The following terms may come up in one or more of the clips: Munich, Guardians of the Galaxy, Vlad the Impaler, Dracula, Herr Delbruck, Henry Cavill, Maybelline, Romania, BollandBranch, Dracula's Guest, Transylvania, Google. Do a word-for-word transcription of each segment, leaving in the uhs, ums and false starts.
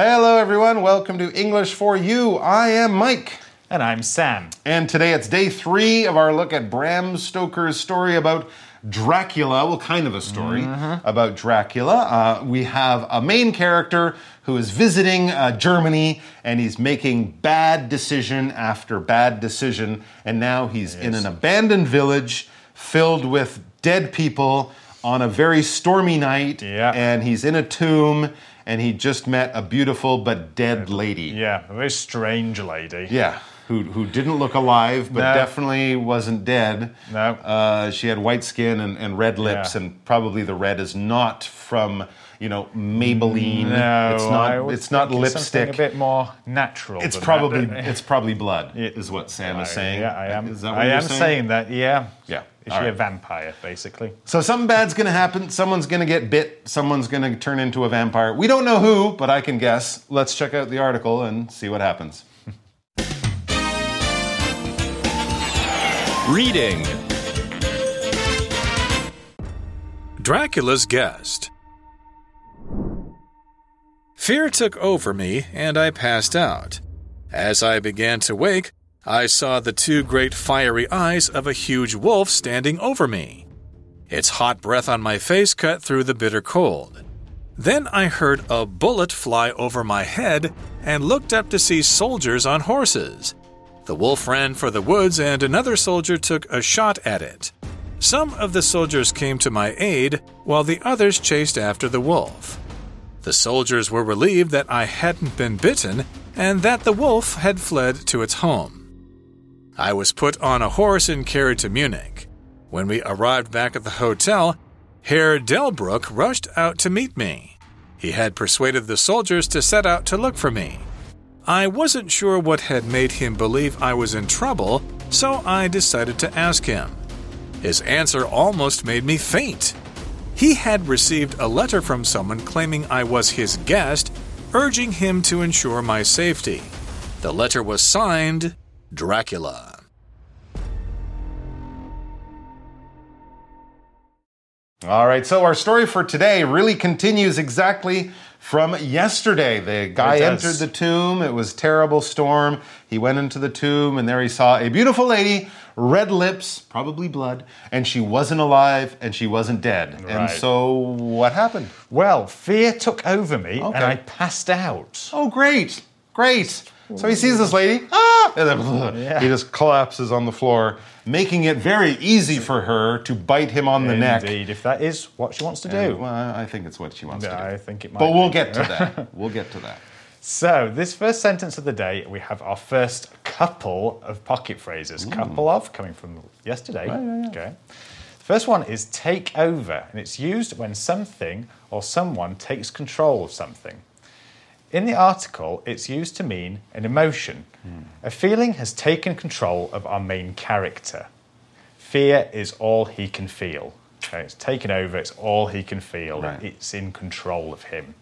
Hello everyone, welcome to English for You. I am Mike. And I'm Sam. And today it's day three of our look at Bram Stoker's story about Dracula, well, kind of a story mm-hmm. about Dracula. Uh, we have a main character who is visiting uh, Germany, and he's making bad decision after bad decision, and now he's yes. in an abandoned village filled with dead people on a very stormy night, yeah. and he's in a tomb, and he just met a beautiful but dead lady. Yeah, a very strange lady. Yeah. Who, who didn't look alive, but no. definitely wasn't dead. No. Uh, she had white skin and, and red lips, yeah. and probably the red is not from, you know, Maybelline. No, it's not, it's not lipstick. It's a bit more natural. It's probably that, it's probably blood, it, is what Sam I, is saying. Yeah, I am. Is that what I you're am saying? saying that, yeah. Yeah. Is All she right. a vampire, basically? So something bad's going to happen. Someone's going to get bit. Someone's going to turn into a vampire. We don't know who, but I can guess. Let's check out the article and see what happens. Reading Dracula's Guest. Fear took over me, and I passed out. As I began to wake, I saw the two great fiery eyes of a huge wolf standing over me. Its hot breath on my face cut through the bitter cold. Then I heard a bullet fly over my head and looked up to see soldiers on horses. The wolf ran for the woods, and another soldier took a shot at it. Some of the soldiers came to my aid, while the others chased after the wolf. The soldiers were relieved that I hadn't been bitten and that the wolf had fled to its home. I was put on a horse and carried to Munich. When we arrived back at the hotel, Herr Delbruck rushed out to meet me. He had persuaded the soldiers to set out to look for me. I wasn't sure what had made him believe I was in trouble, so I decided to ask him. His answer almost made me faint. He had received a letter from someone claiming I was his guest, urging him to ensure my safety. The letter was signed, Dracula. All right, so our story for today really continues exactly from yesterday. The guy entered the tomb. It was a terrible storm. He went into the tomb, and there he saw a beautiful lady, red lips, probably blood, and she wasn't alive, and she wasn't dead. Right. And so what happened? Well, fear took over me, okay. and I passed out. Oh, great, great. So he sees this lady, ah, and then yeah. he just collapses on the floor, making it very easy for her to bite him on the Indeed, neck. Indeed, if that is what she wants to do. And, well, I think it's what she wants yeah, to do. I think it might But we'll be. get to that. We'll get to that. So, this first sentence of the day, we have our first couple of pocket phrases. Ooh. Couple of, coming from yesterday. Yeah, yeah, yeah. Okay. The first one is take over, and it's used when something or someone takes control of something. In the article, it's used to mean an emotion. Mm. A feeling has taken control of our main character. Fear is all he can feel. Okay, it's taken over, it's all he can feel. Right. It's in control of him.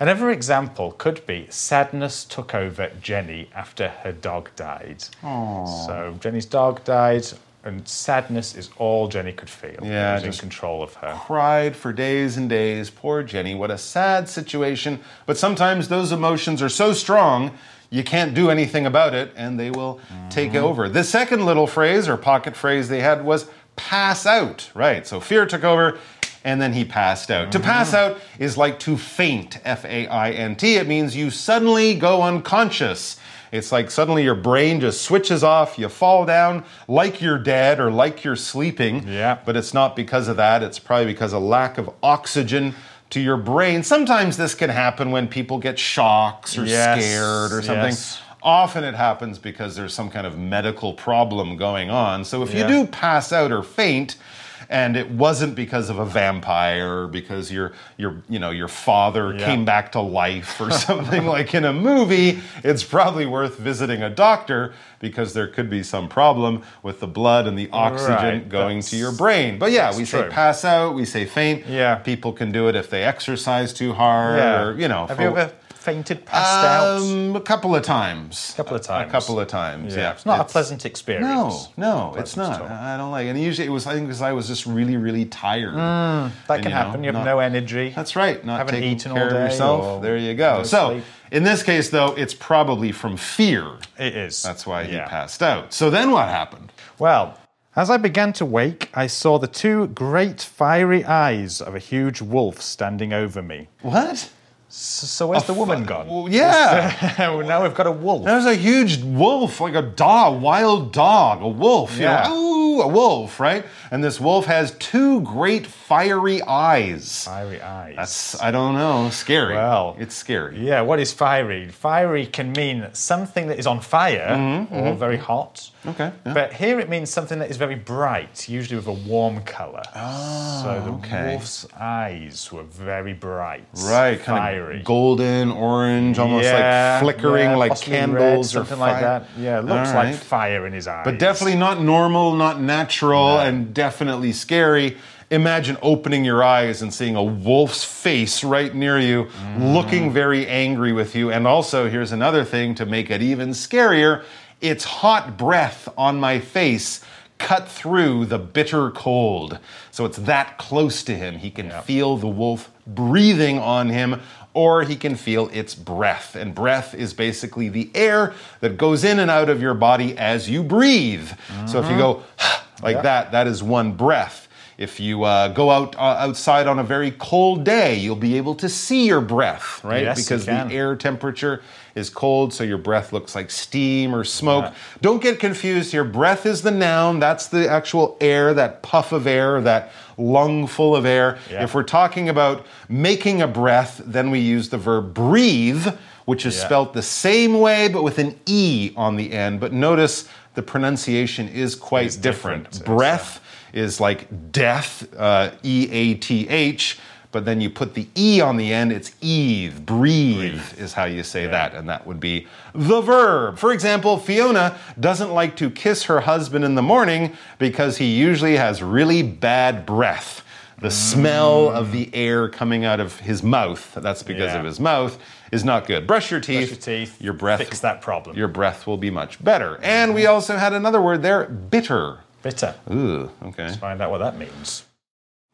Another example could be sadness took over Jenny after her dog died. Aww. So Jenny's dog died, and sadness is all Jenny could feel. Yeah, it was just in control of her. Cried for days and days. Poor Jenny. What a sad situation. But sometimes those emotions are so strong, you can't do anything about it, and they will mm-hmm. take over. The second little phrase or pocket phrase they had was pass out. Right. So fear took over, and then he passed out. Mm-hmm. To pass out is like to faint, F A I N T. It means you suddenly go unconscious. It's like suddenly your brain just switches off, you fall down like you're dead or like you're sleeping. Yeah. But it's not because of that. It's probably because of lack of oxygen to your brain. Sometimes this can happen when people get shocks or yes. scared or something. Yes. Often it happens because there's some kind of medical problem going on. So if yeah. you do pass out or faint, and it wasn't because of a vampire or because your your you know your father yeah. came back to life or something like in a movie, it's probably worth visiting a doctor because there could be some problem with the blood and the oxygen right, going to your brain. But yeah, we true. say pass out, we say faint. Yeah. People can do it if they exercise too hard yeah. or, you know. Have you ever fainted, passed um, out? A couple of times. A couple of times. A, a couple of times, yeah. yeah. It's not it's, a pleasant experience. No, no, it's not. I don't like it. And usually it was, I think, because I was just really, really tired. Mm, that and, can you happen. Know, you have not, no energy. That's right. Not Haven't taking eaten care all day of yourself. There you go. No so sleep. In this case, though, it's probably from fear. It is. That's why yeah. he passed out. So then what happened? Well, as I began to wake, I saw the two great fiery eyes of a huge wolf standing over me. What? So, so where's a the woman gone? Well, yeah. Uh, now we've got a wolf. There's a huge wolf, like a dog, wild dog, a wolf. Yeah. You know? Ooh, a wolf, right? And this wolf has two great fiery eyes. Fiery eyes. That's, I don't know, scary. Well. It's scary. Yeah, what is fiery? Fiery can mean something that is on fire mm-hmm, or mm-hmm. very hot. Okay. Yeah. But here it means something that is very bright, usually with a warm color. Oh, so the okay. wolf's eyes were very bright. Right, kind of golden, orange, almost yeah, like flickering, yeah, like candles red, or something fire. Like that. Yeah, it looks right. like fire in his eyes. But definitely not normal, not natural, no. and definitely scary. Imagine opening your eyes and seeing a wolf's face right near you, mm. looking very angry with you. And also, here's another thing to make it even scarier. Its hot breath on my face cut through the bitter cold. So it's that close to him. He can yep. feel the wolf breathing on him, or he can feel its breath. And breath is basically the air that goes in and out of your body as you breathe. Mm-hmm. So if you go like yep. that, that is one breath. If you uh, go out uh, outside on a very cold day, you'll be able to see your breath, right? Yes, because the air temperature is cold, so your breath looks like steam or smoke. Yeah. Don't get confused here. Breath is the noun. That's the actual air, that puff of air, that lung full of air. Yeah. If we're talking about making a breath, then we use the verb breathe, which is yeah. spelt the same way, but with an E on the end. But notice the pronunciation is quite it's different. different. Breath. Is like death, uh, E A T H, but then you put the E on the end, it's Eve, breathe, breathe. Is how you say yeah. that, and that would be the verb. For example, Fiona doesn't like to kiss her husband in the morning because he usually has really bad breath. The smell of the air coming out of his mouth, that's because yeah. of his mouth, is not good. Brush your teeth. Brush your teeth. Your breath. Fix that problem. Your breath will be much better. And we also had another word there, bitter. Bitter. Ooh, okay. Let's find out what that means.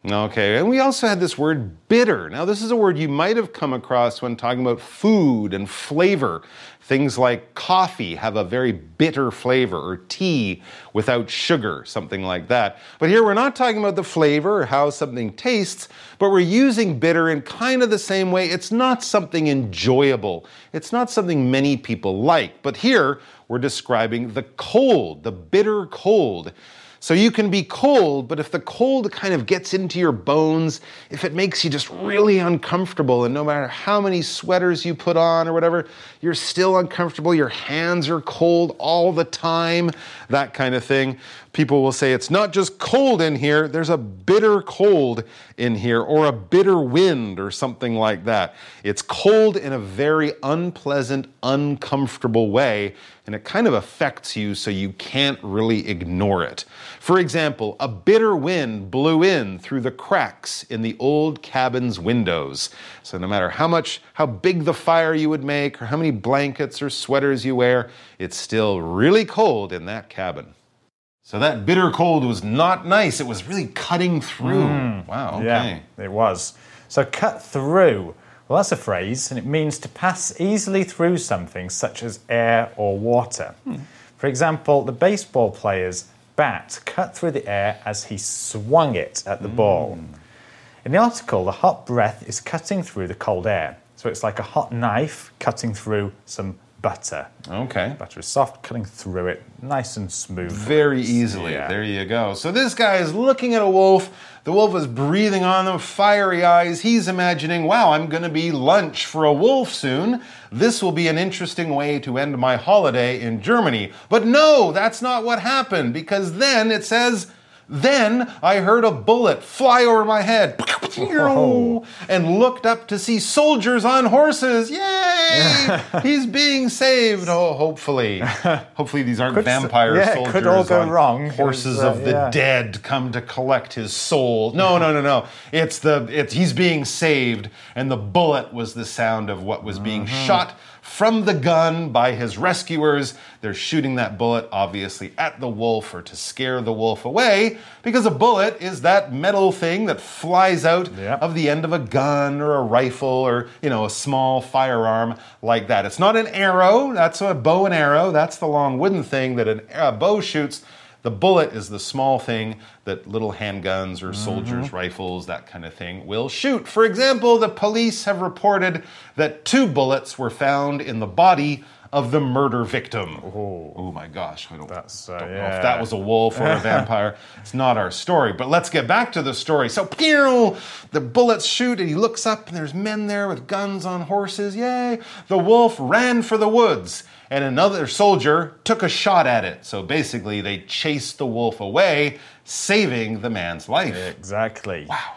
Okay, and we also had this word bitter. Now, this is a word you might have come across when talking about food and flavor. Things like coffee have a very bitter flavor, or tea without sugar, something like that. But here we're not talking about the flavor or how something tastes, but we're using bitter in kind of the same way. It's not something enjoyable. It's not something many people like. But here we're describing the cold, the bitter cold. So you can be cold, but if the cold kind of gets into your bones, if it makes you just really uncomfortable, and no matter how many sweaters you put on or whatever, you're still uncomfortable, your hands are cold all the time, that kind of thing. People will say, it's not just cold in here, there's a bitter cold in here, or a bitter wind, or something like that. It's cold in a very unpleasant, uncomfortable way, and it kind of affects you, so you can't really ignore it. For example, a bitter wind blew in through the cracks in the old cabin's windows. So no matter how much, how big the fire you would make, or how many blankets or sweaters you wear, it's still really cold in that cabin. So that bitter cold was not nice. It was really cutting through. Mm. Wow, okay. Yeah, it was. So cut through, well, that's a phrase, and it means to pass easily through something, such as air or water. Hmm. For example, the baseball player's bat cut through the air as he swung it at the mm. ball. In the article, the hot breath is cutting through the cold air. So it's like a hot knife cutting through some butter. Okay. Butter is soft, cutting through it, nice and smooth. Very easily. Yeah. There you go. So this guy is looking at a wolf. The wolf is breathing on them, fiery eyes. He's imagining, wow, I'm going to be lunch for a wolf soon. This will be an interesting way to end my holiday in Germany. But no, that's not what happened, because then it says Then I heard a bullet fly over my head. Whoa. And looked up to see soldiers on horses. Yay! He's being saved. Oh, hopefully. Hopefully these aren't could, vampire yeah, soldiers could all go on wrong. Horses uh, of the yeah. dead come to collect his soul. No, no, no, no. It's the, it's, he's being saved, and the bullet was the sound of what was being mm-hmm. shot from the gun by his rescuers. They're shooting that bullet, obviously, at the wolf or to scare the wolf away, because a bullet is that metal thing that flies out yep. of the end of a gun or a rifle or, you know, a small firearm like that. It's not an arrow. That's a bow and arrow. That's the long wooden thing that an, a bow shoots. The bullet is the small thing that little handguns or soldiers' mm-hmm. rifles, that kind of thing, will shoot. For example, the police have reported that two bullets were found in the body of the murder victim. Oh, oh my gosh, I don't, That's, uh, don't yeah. know if that was a wolf or a vampire. It's not our story, but let's get back to the story. So, pew, the bullets shoot and he looks up and there's men there with guns on horses, yay. The wolf ran for the woods and another soldier took a shot at it. So basically they chased the wolf away, saving the man's life. Exactly. Wow.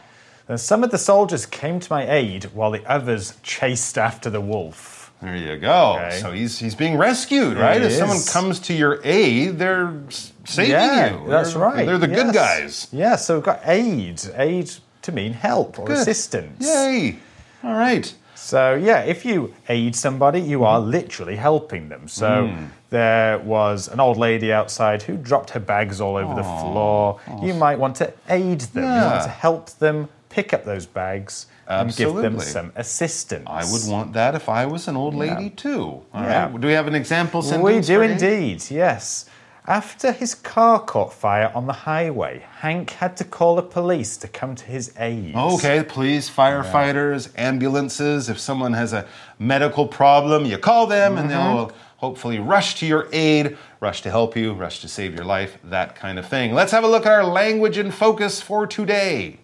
And some of the soldiers came to my aid while the others chased after the wolf. There you go. Okay. So he's, he's being rescued, right? If someone comes to your aid, they're saving yeah, you. That's they're, right. They're the yes. good guys. Yeah, so we've got aid. Aid to mean help or good. assistance. Yay. All right. So, yeah, if you aid somebody, you are literally helping them. So mm. there was an old lady outside who dropped her bags all over Aww. the floor. Aww. You might want to aid them. Yeah. You want to help them pick up those bags. Absolutely. And give them some assistance. I would want that if I was an old lady yeah. too. All yeah. right. Do we have an example sentence? We do indeed, yes. After his car caught fire on the highway, Hank had to call the police to come to his aid. Okay, police, firefighters, yeah. ambulances. If someone has a medical problem, you call them mm-hmm. and they'll hopefully rush to your aid, rush to help you, rush to save your life, that kind of thing. Let's have a look at our language in focus for today.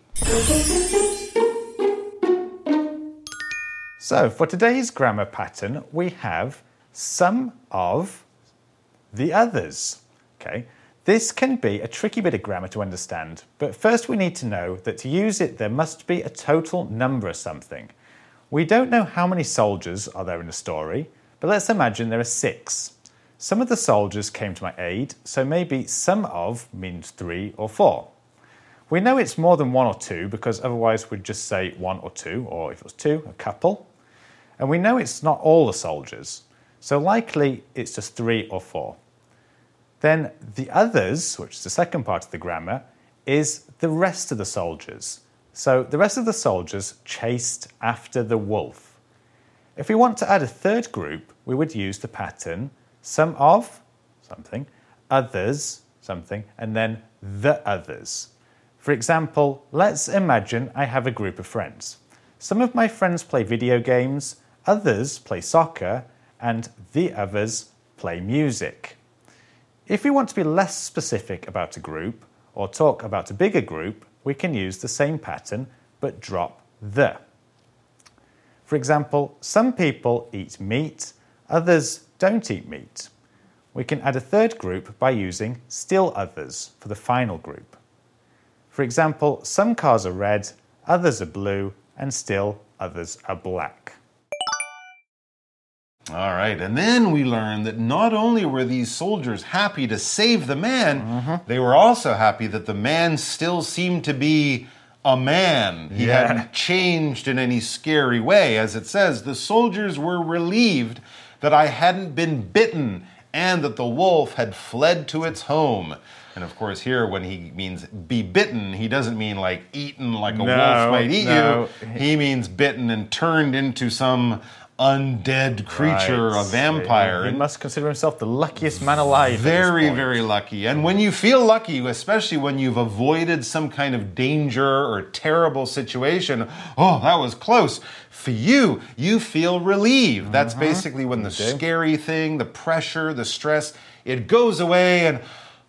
So, for today's grammar pattern, we have some of the others. Okay, this can be a tricky bit of grammar to understand, but first we need to know that to use it, there must be a total number of something. We don't know how many soldiers are there in the story, but let's imagine there are six. Some of the soldiers came to my aid, so maybe some of means three or four. We know it's more than one or two, because otherwise we'd just say one or two, or if it was two, a couple. And we know it's not all the soldiers, so likely it's just three or four. Then the others, which is the second part of the grammar, is the rest of the soldiers. So the rest of the soldiers chased after the wolf. If we want to add a third group, we would use the pattern some of something, others something, and then the others. For example, let's imagine I have a group of friends. Some of my friends play video games, others play soccer, and the others play music. If we want to be less specific about a group or talk about a bigger group, we can use the same pattern but drop the. For example, some people eat meat, others don't eat meat. We can add a third group by using still others for the final group. For example, some cars are red, others are blue, and still others are black. All right, and then we learned that not only were these soldiers happy to save the man, mm-hmm. they were also happy that the man still seemed to be a man. He yeah. hadn't changed in any scary way. As it says, the soldiers were relieved that I hadn't been bitten and that the wolf had fled to its home. And of course here, when he means be bitten, he doesn't mean like eaten like a no, wolf might eat no. you. He means bitten and turned into some undead creature, right. a vampire. He must consider himself the luckiest man alive. Very, very lucky. And when you feel lucky, especially when you've avoided some kind of danger or terrible situation, oh, that was close. For you, you feel relieved. Mm-hmm. That's basically when the okay. scary thing, the pressure, the stress, it goes away and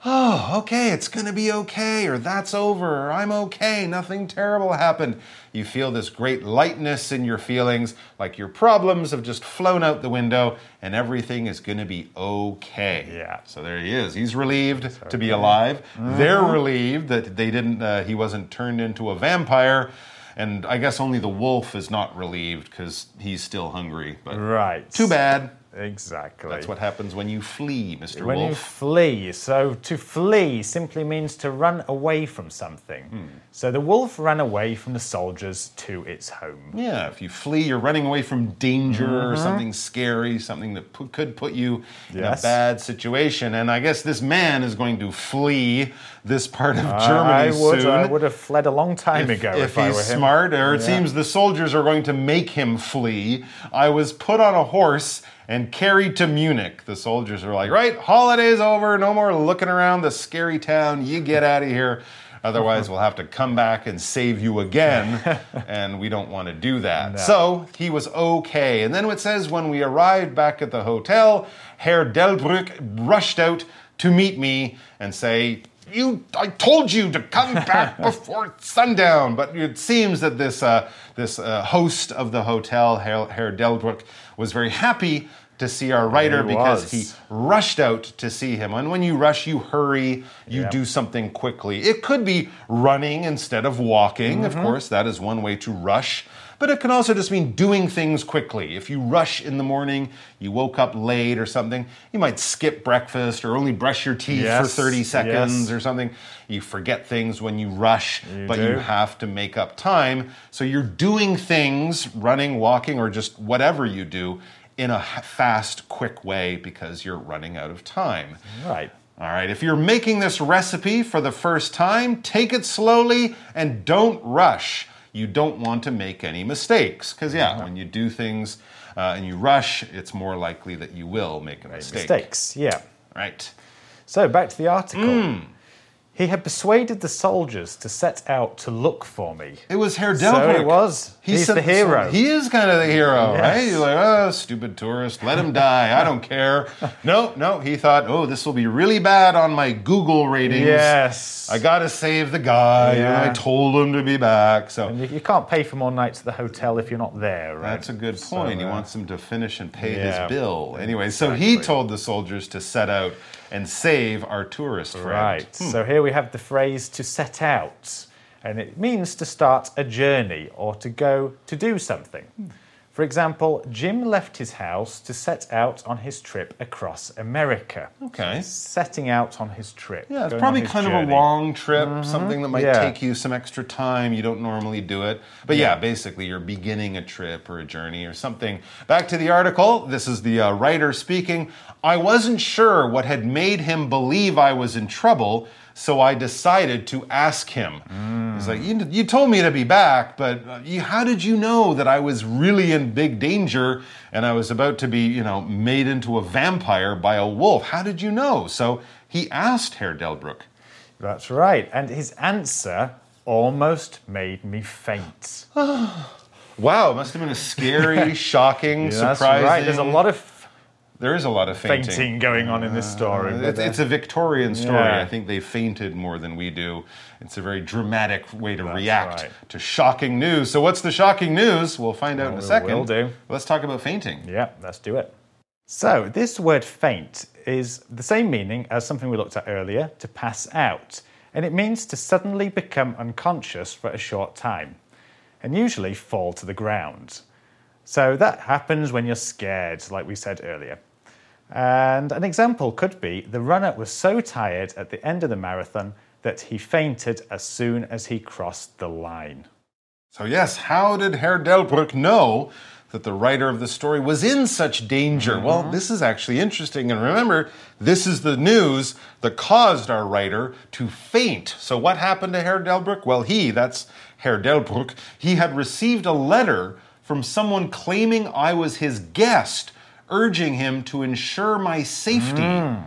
oh, okay, it's gonna be okay, or that's over, or I'm okay, nothing terrible happened. You feel this great lightness in your feelings, like your problems have just flown out the window and everything is gonna be okay. Yeah. So there he is. He's relieved okay. to be alive. Mm-hmm. They're relieved that they didn't, uh, he wasn't turned into a vampire. And I guess only the wolf is not relieved because he's still hungry. But right. Too bad. Exactly. That's what happens when you flee, Mister When Wolf. When you flee. So to flee simply means to run away from something. Hmm. So the wolf ran away from the soldiers to its home. Yeah, if you flee, you're running away from danger mm-hmm. or something scary, something that p could put you yes. in a bad situation. And I guess this man is going to flee this part of uh, Germany I would, soon. I would have fled a long time if, ago if, if I were him. If he's smart, or it yeah. seems the soldiers are going to make him flee. I was put on a horse and carried to Munich. The soldiers are like, right, holiday's over, no more looking around the scary town, you get out of here, otherwise we'll have to come back and save you again, and we don't want to do that. No. So he was okay. And then it says, when we arrived back at the hotel, Herr Delbruck rushed out to meet me and say, You, I told you to come back before sundown. But it seems that this, uh, this uh, host of the hotel, Herr, Herr Delbruck, was very happy to see our writer he because was. he rushed out to see him. And when you rush, you hurry, you yep. do something quickly. It could be running instead of walking. Mm-hmm. Of course, that is one way to rush. But it can also just mean doing things quickly. If you rush in the morning, you woke up late or something, you might skip breakfast or only brush your teeth yes, for thirty seconds yes. or something. You forget things when you rush, you but do. you have to make up time. So you're doing things, running, walking, or just whatever you do in a fast, quick way because you're running out of time. Right. All right, if you're making this recipe for the first time, take it slowly and don't rush. You don't want to make any mistakes. Because, yeah, when you do things uh, and you rush, it's more likely that you will make a mistake. Mistakes, yeah. Right. So, back to the article. Mm. He had persuaded the soldiers to set out to look for me. It was Herr Delbruck. So it was. He He's the hero. He is kind of the hero, yes. right? He's like, oh, stupid tourist, let him die, I don't care. No, no, he thought, oh, this will be really bad on my Google ratings. Yes. I gotta save the guy, yeah. and I told him to be back. So and you, you can't pay for more nights at the hotel if you're not there, right? That's a good point. So, uh, he wants him to finish and pay yeah, his bill. Anyway, exactly. So he told the soldiers to set out and save our tourist friend. Right, hmm. so here we have the phrase to set out, and it means to start a journey or to go to do something. Hmm. For example, Jim left his house to set out on his trip across America. Okay. He's setting out on his trip. Yeah, it's probably kind journey. of a long trip, mm-hmm. something that might yeah. take you some extra time. You don't normally do it. But yeah. yeah, basically you're beginning a trip or a journey or something. Back to the article. This is the uh, writer speaking. I wasn't sure what had made him believe I was in trouble, so I decided to ask him. Mm. He's like, you, you told me to be back, but you, how did you know that I was really in big danger and I was about to be, you know, made into a vampire by a wolf? How did you know? So he asked Herr Delbruck. That's right. And his answer almost made me faint. Wow, it must have been a scary, shocking, yeah, surprising... That's right. There's a lot of... There is a lot of fainting. fainting going on in this story. Uh, it's, it's a Victorian story. Yeah. I think they fainted more than we do. It's a very dramatic way to That's react right. to shocking news. So what's the shocking news? We'll find out well, in a second. We'll do. Let's talk about fainting. Yeah, let's do it. So this word faint is the same meaning as something we looked at earlier, to pass out. And it means to suddenly become unconscious for a short time and usually fall to the ground. So that happens when you're scared, like we said earlier. And an example could be, the runner was so tired at the end of the marathon that he fainted as soon as he crossed the line. So yes, how did Herr Delbruck know that the writer of the story was in such danger? Mm-hmm. Well, this is actually interesting. And remember, this is the news that caused our writer to faint. So what happened to Herr Delbruck? Well, he, that's Herr Delbruck, he had received a letter from someone claiming I was his guest, urging him to ensure my safety. Mm.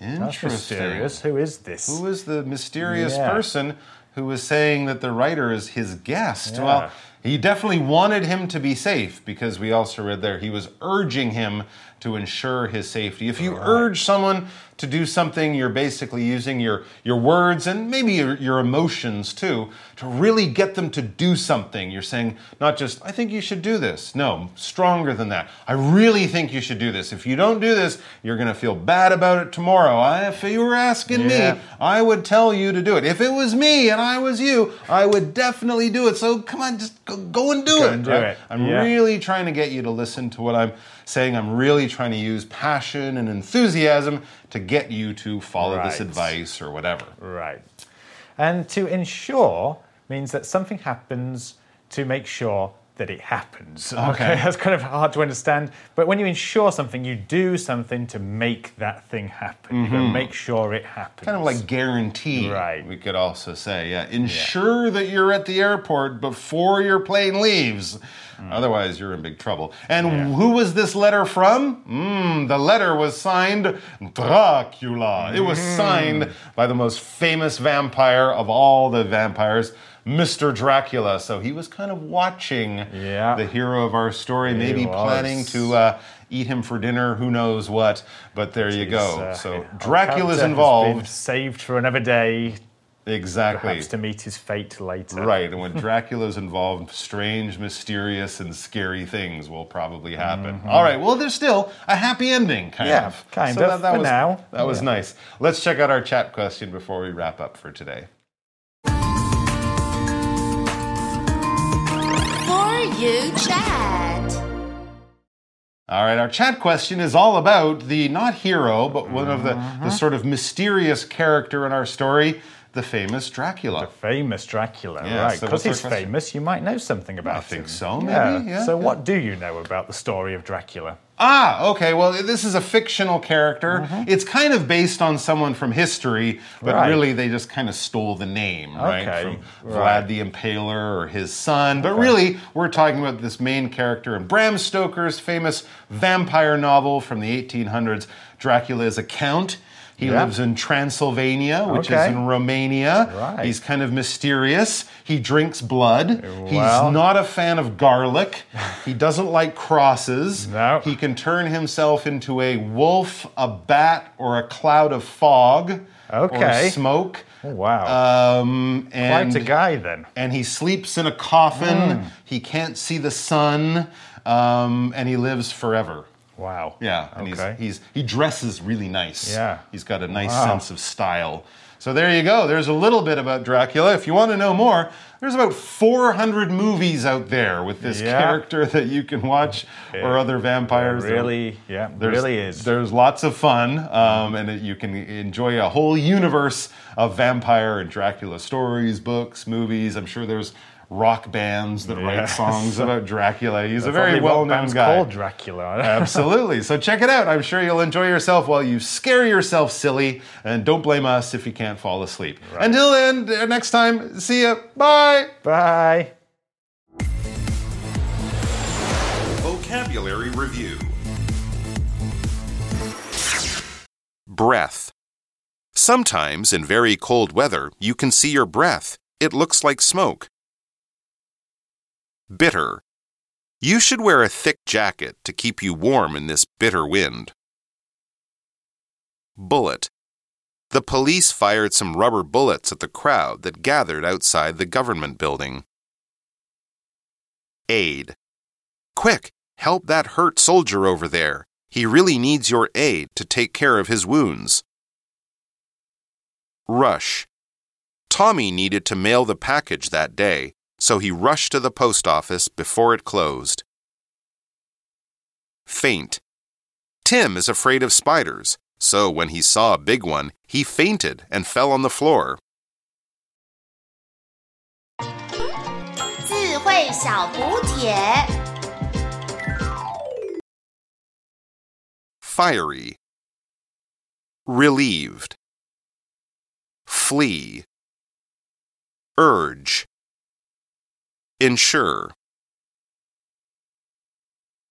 Interesting. That's mysterious. Who is this? Who is the mysterious yeah. person who is saying that the writer is his guest? Yeah. Well, He definitely wanted him to be safe, because we also read there he was urging him to ensure his safety. If you right. urge someone to do something, you're basically using your, your words and maybe your, your emotions too to really get them to do something. You're saying not just, I think you should do this. No, stronger than that. I really think you should do this. If you don't do this, you're going to feel bad about it tomorrow. I, if you were asking yeah. me, I would tell you to do it. If it was me and I was you, I would definitely do it. So come on, just go, go and do go it. And do right? it. I'm yeah. really trying to get you to listen to what I'm saying. I'm really trying to use passion and enthusiasm to get you to follow right. this advice or whatever. Right. And to ensure means that something happens to make sure that it happens. Okay. okay. That's kind of hard to understand. But when you ensure something, you do something to make that thing happen. Mm-hmm. You make sure it happens. Kind of like guarantee, right. we could also say. Yeah. Ensure yeah. that you're at the airport before your plane leaves. Mm. Otherwise, you're in big trouble. And yeah. who was this letter from? Mm, the letter was signed Dracula. Mm. It was signed by the most famous vampire of all the vampires, Mister Dracula. So he was kind of watching yeah. the hero of our story, he maybe was. planning to uh, eat him for dinner, who knows what, but there Jeez, you go. Uh, so yeah. Dracula's involved. Saved for another day. Exactly. Perhaps to meet his fate later. Right, and when Dracula's involved, strange, mysterious, and scary things will probably happen. Mm-hmm. All right, well, there's still a happy ending, kind yeah, of. kind so of, that, that for was, now. That was yeah. nice. Let's check out our chat question before we wrap up for today. You chat. All right, our chat question is all about the, not hero, but one of the, mm-hmm. the sort of mysterious character in our story, the famous Dracula. The famous Dracula, yeah, right. Because so he's famous, you might know something about him. I think him. so, maybe. Yeah. Yeah, so yeah. what do you know about the story of Dracula? Ah, okay, well, this is a fictional character. Mm-hmm. It's kind of based on someone from history, but right. really they just kind of stole the name, right? Okay. From right. Vlad the Impaler or his son. But okay. really, we're talking about this main character in Bram Stoker's famous vampire novel from the eighteen hundreds. Dracula is a count. He yeah. lives in Transylvania, which okay. is in Romania. Right. He's kind of mysterious. He drinks blood. Well. He's not a fan of garlic. He doesn't like crosses. No. He can turn himself into a wolf, a bat, or a cloud of fog okay. or smoke. Oh, wow. Um, and, Quite a guy, then. And he sleeps in a coffin. Mm. He can't see the sun. Um, and he lives forever. Wow. Yeah, and okay. he's, he's, he dresses really nice. Yeah. He's got a nice wow. sense of style. So there you go. There's a little bit about Dracula. If you want to know more, there's about four hundred movies out there with this yeah. character that you can watch yeah. or other vampires. There really, yeah, there really is. There's lots of fun, um, and it, you can enjoy a whole universe of vampire and Dracula stories, books, movies. I'm sure there's rock bands that yeah. write songs about Dracula. He's That's a very well-known guy. Called Dracula. Absolutely. So check it out. I'm sure you'll enjoy yourself while you scare yourself silly. And don't blame us if you can't fall asleep. Right. Until then, next time, see ya. Bye. Bye. Vocabulary Review. Breath. Sometimes in very cold weather, you can see your breath. It looks like smoke. Bitter. You should wear a thick jacket to keep you warm in this bitter wind. Bullet. The police fired some rubber bullets at the crowd that gathered outside the government building. Aid. Quick, help that hurt soldier over there. He really needs your aid to take care of his wounds. Rush. Tommy needed to mail the package that day, so he rushed to the post office before it closed. Faint. Tim is afraid of spiders, so when he saw a big one, he fainted and fell on the floor. 智慧小补帖 Fiery. Relieved. Flee. Urge. Ensure.